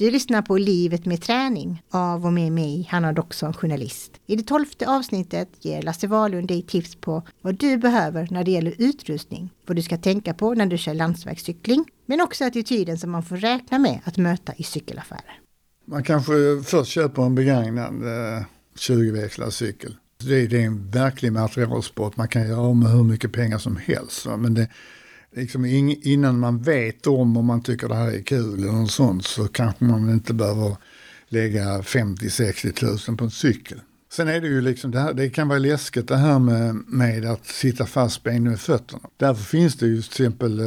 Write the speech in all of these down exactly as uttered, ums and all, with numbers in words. Du lyssnar på Livet med träning av och med mig, Hanna Dockson, journalist. I det tolfte avsnittet ger Lasse Wahlund dig tips på vad du behöver när det gäller utrustning. Vad du ska tänka på när du kör landsvägscykling. Men också attityden som man får räkna med att möta i cykelaffärer. Man kanske först köper en begagnad tjugo-växlad cykel. Det är en verklig materialsport. Man kan göra om hur mycket pengar som helst. Men det... Liksom innan man vet om om man tycker det här är kul eller något sånt, så kanske man inte behöver lägga femtio till sextio tusen på en cykel. Sen är det ju liksom, det, här, det kan vara läskigt det här med, med att sitta fastbänd med fötterna. Därför finns det ju till exempel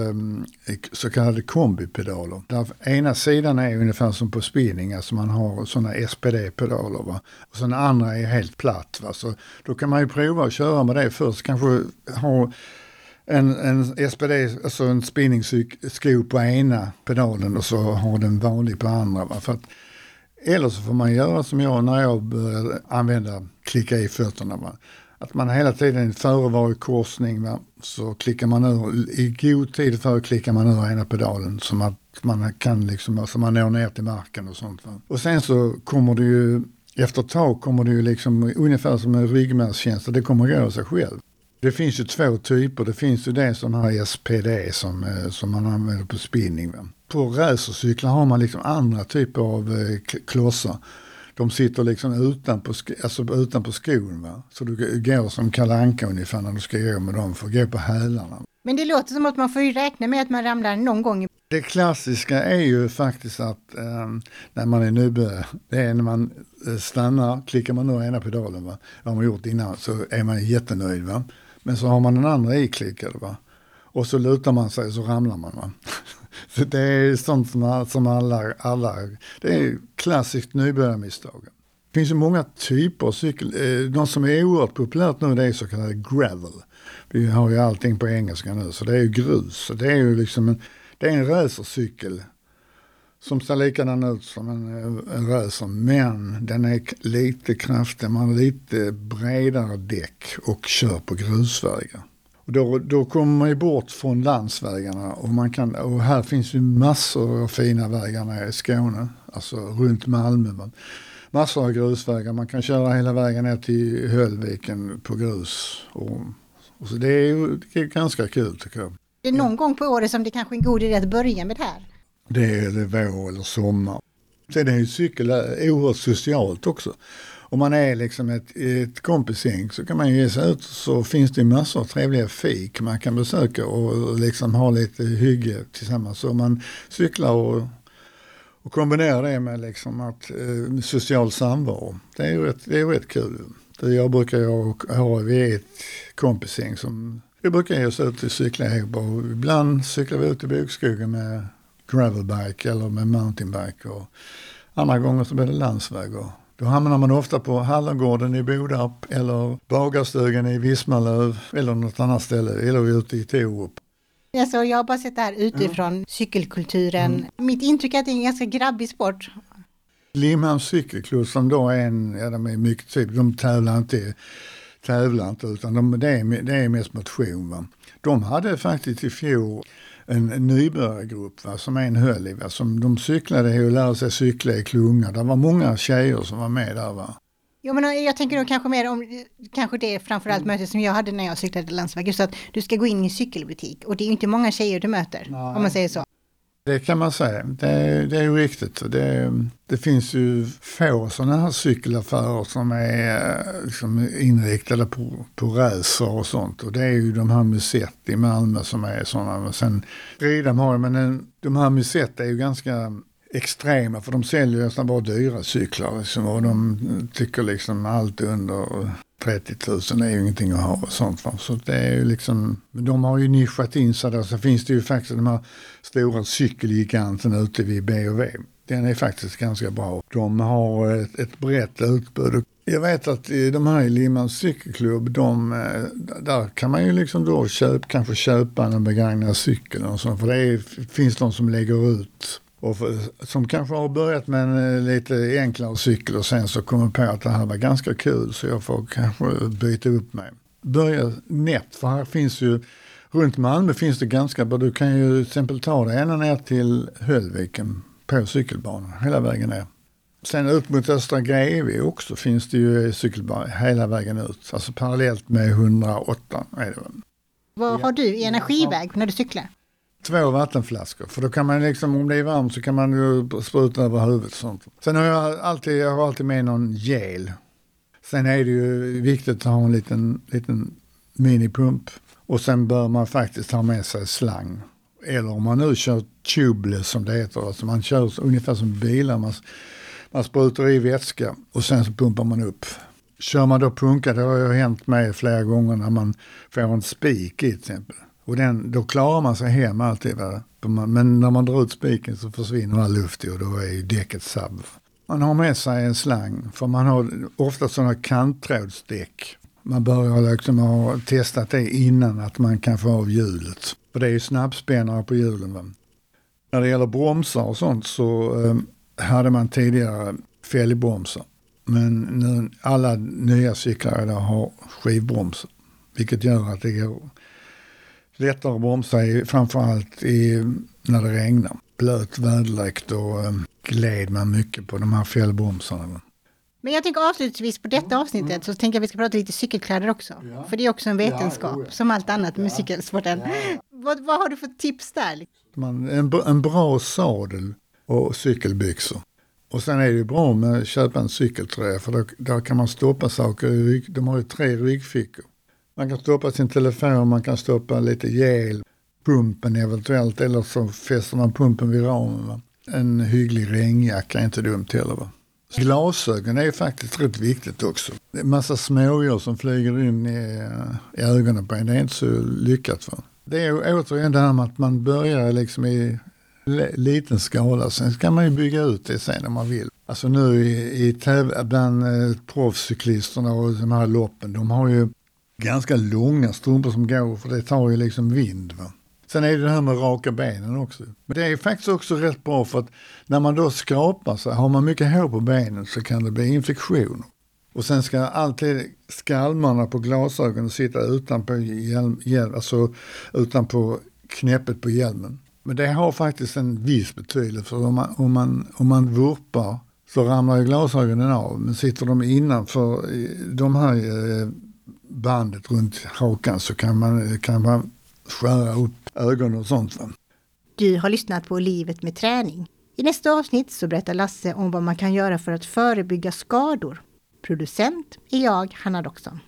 så kallade kombipedaler. Där ena sidan är ungefär som på spinning, alltså man har sådana S P D-pedaler. Va? Och sen andra är helt platt. Va? Så då kan man ju prova att köra med det först, kanske ha... En, en S P D, alltså en spinningsko på ena pedalen och så har den vanlig på andra. Va? För att, eller så får man göra som jag när jag började använda klicka i fötterna. Va? Att man hela tiden före varje korsning, va? Så klickar man ur, i god tid före klickar man ur ena pedalen så att man kan liksom, alltså man når ner till marken och sånt. Va? Och sen så kommer det ju, efter ett tag kommer det ju liksom ungefär som en ryggmärgstjänst, det kommer att gå sig själv. Det finns ju två typer. Det finns ju det som har S P D som, som man använder på spinning. På racercyklar har man liksom andra typer av klossar. De sitter liksom utanpå, alltså utanpå skon. Va? Så du går som Kalle Anka ungefär när du ska gå med dem, för att gå på hälarna. Men det låter som att man får ju räkna med att man ramlar någon gång. Det klassiska är ju faktiskt att eh, när man är nybörjare, det är när man stannar, klickar man ur ena pedalen. Va? Det har man gjort innan, så är man jättenöjd. Va? Men så har man den andra iklickad, va? Och så lutar man sig och så ramlar man, va? Så det är sånt som, som alla, alla... Det är klassiskt nybörjarmisstag. Det finns ju många typer av cykel. De som är oerhört populärt nu, det är så kallade gravel. Vi har ju allting på engelska nu, så det är ju grus. Så det är ju liksom en, det är en racercykel som ser likadan ut som en, en racer, men den är lite kraftig, man har lite bredare däck och kör på grusvägar. Och då, då kommer man ju bort från landsvägarna och, man kan, och här finns ju massor av fina vägar nere i Skåne, alltså runt Malmö. Man, massor av grusvägar, man kan köra hela vägen ner till Höllviken på grus. Och, och så det är ju det är ganska kul tycker jag. Det är någon ja. gång på året som det kanske är en god idé att börja med det här. Det är vår eller sommar. Sen är ju cykel oerhört socialt också. Om man är liksom ett, ett kompisgäng så kan man ge sig ut, så finns det massor av trevliga fik man kan besöka och liksom ha lite hygge tillsammans. Så man cyklar och, och kombinerar det med liksom att, eh, social samvaro. Det är ju rätt, det är rätt kul. Det jag brukar jag ha, vi är ett kompisgäng som vi brukar ge oss ut och cykla. Ibland cyklar vi ut i Bjurskogen med gravelbike eller med mountainbike, och andra gånger så blir det landsväg, och då hamnar man ofta på Hallandgården i Bodap eller Bagarstugan i Vismalöv eller något annat ställe, eller ute i Toop. Alltså, jag har bara sett det här utifrån mm. cykelkulturen. Mm. Mitt intryck är att det är en ganska grabbig sport. Limhams cykelklubb som då är en, ja, de är mycket typ, de tävlar inte, tävlar inte utan de, det, är, det är mest motion. Va? De hade faktiskt i fjol en nybörjargrupp, va, som är en höllig, va, som de cyklade och lärde sig cykla i klunga. Det var många tjejer som var med där, va? Ja, men jag tänker då kanske mer om kanske det framförallt mötet som jag hade när jag cyklade landsväg, så att du ska gå in i en cykelbutik och det är ju inte många tjejer du möter. Nej. Om man säger så. Det kan man säga. Det, det är ju riktigt. Det, det finns ju få sådana här cykelaffärer som är liksom inriktade på, på racer och sånt. Och det är ju de här museet i Malmö som är sådana. Och sen Ridham har, men de här museet är ju ganska extrema, för de säljer ju nästan bara dyra cyklar. Liksom, och de tycker liksom allt under trettio tusen är ju ingenting att ha och sånt. Va? Så det är ju liksom, de har ju nischat in sig där. Så finns det ju faktiskt de här stora cykelgiganterna ute vid B och W. Den är faktiskt ganska bra. De har ett, ett brett utbud. Jag vet att de här i Limhams cykelklubb, de, där kan man ju liksom då köpa, kanske köpa en begagnad cykel och sånt. För det är, finns de som lägger ut, och för, som kanske har börjat med en lite enklare cykel och sen så kommer på att det här var ganska kul, så jag får kanske byta upp mig. Börja nätt, för här finns ju, runt Malmö finns det ganska bra. Du kan ju till exempel ta det ena ner till Höllviken på cykelbanan hela vägen ner. Sen upp mot Östra Grevi också finns det ju cykelbanor hela vägen ut. Alltså parallellt med hundraåtta är det. Vad har du i energiväg när du cyklar? Två vattenflaskor. För då kan man liksom, om det är varmt så kan man ju spruta över huvudet. Sånt. Sen har jag alltid, jag har alltid med någon gel. Sen är det ju viktigt att ha en liten, liten minipump. Och sen bör man faktiskt ha med sig slang. Eller om man nu kör tubeless som det heter. Alltså man kör ungefär som bilar. Man, man sprutar i vätska och sen så pumpar man upp. Kör man då punka, det har ju hänt mig flera gånger när man får en spik i till exempel. Och den, då klarar man sig hem alltid. Va? Men när man drar ut spiken så försvinner all luft i och då är ju däcket sabb. Man har med sig en slang för man har ofta sådana kanttrådsdäck. Man börjar liksom ha testat det innan att man kan få av hjulet. För det är ju snabbspännare på hjulen. Va? När det gäller bromsar och sånt så eh, hade man tidigare fälgbromsar. Men nu, alla nya cyklar idag har skivbromsar. Vilket gör att det går lättare att bromsa i, framförallt i, när det regnar. Blöt väderlek och eh, gled man mycket på de här fälgbromsarna. Men jag tänker avslutningsvis på detta avsnittet mm. så tänker jag att vi ska prata lite cykelkläder också. Ja. För det är också en vetenskap ja, som allt annat med ja. cykelsporten. Ja. Vad, vad har du för tips där? Man, en, en bra sadel och cykelbyxor. Och sen är det ju bra med att köpa en cykelträ för då, då kan man stoppa saker. De har ju tre ryggfickor. Man kan stoppa sin telefon, man kan stoppa lite gel, pumpen eventuellt eller så fäster man pumpen vid ramen. Va? En hygglig regnjacka är inte dumt heller va? Glasögon är faktiskt rätt viktigt också. Det är en massa smådjur som flyger in i, i ögonen på en. Det är inte så lyckat för. Det är återigen det här med att man börjar liksom i le, liten skala. Sen ska man ju bygga ut det sen om man vill. Alltså nu i, i täv- bland eh, proffscyklisterna och de här loppen. De har ju ganska långa strumpor som går för det tar ju liksom vind va. Sen är det det här med raka benen också. Men det är faktiskt också rätt bra för att när man då skrapar så har man mycket hår på benen så kan det bli infektioner. Och sen ska alltid skalmarna på glasögonen sitta utanpå, hjälm, hjälm, alltså utanpå knäppet på hjälmen. Men det har faktiskt en viss betydelse för om man, om man, om man vurpar så ramlar ju glasögonen av. Men sitter de innanför de här bandet runt hakan så kan man... Kan man skära upp ögon och sånt. Va? Du har lyssnat på Livet med träning. I nästa avsnitt så berättar Lasse om vad man kan göra för att förebygga skador. Producent är jag, Hanna Dockson.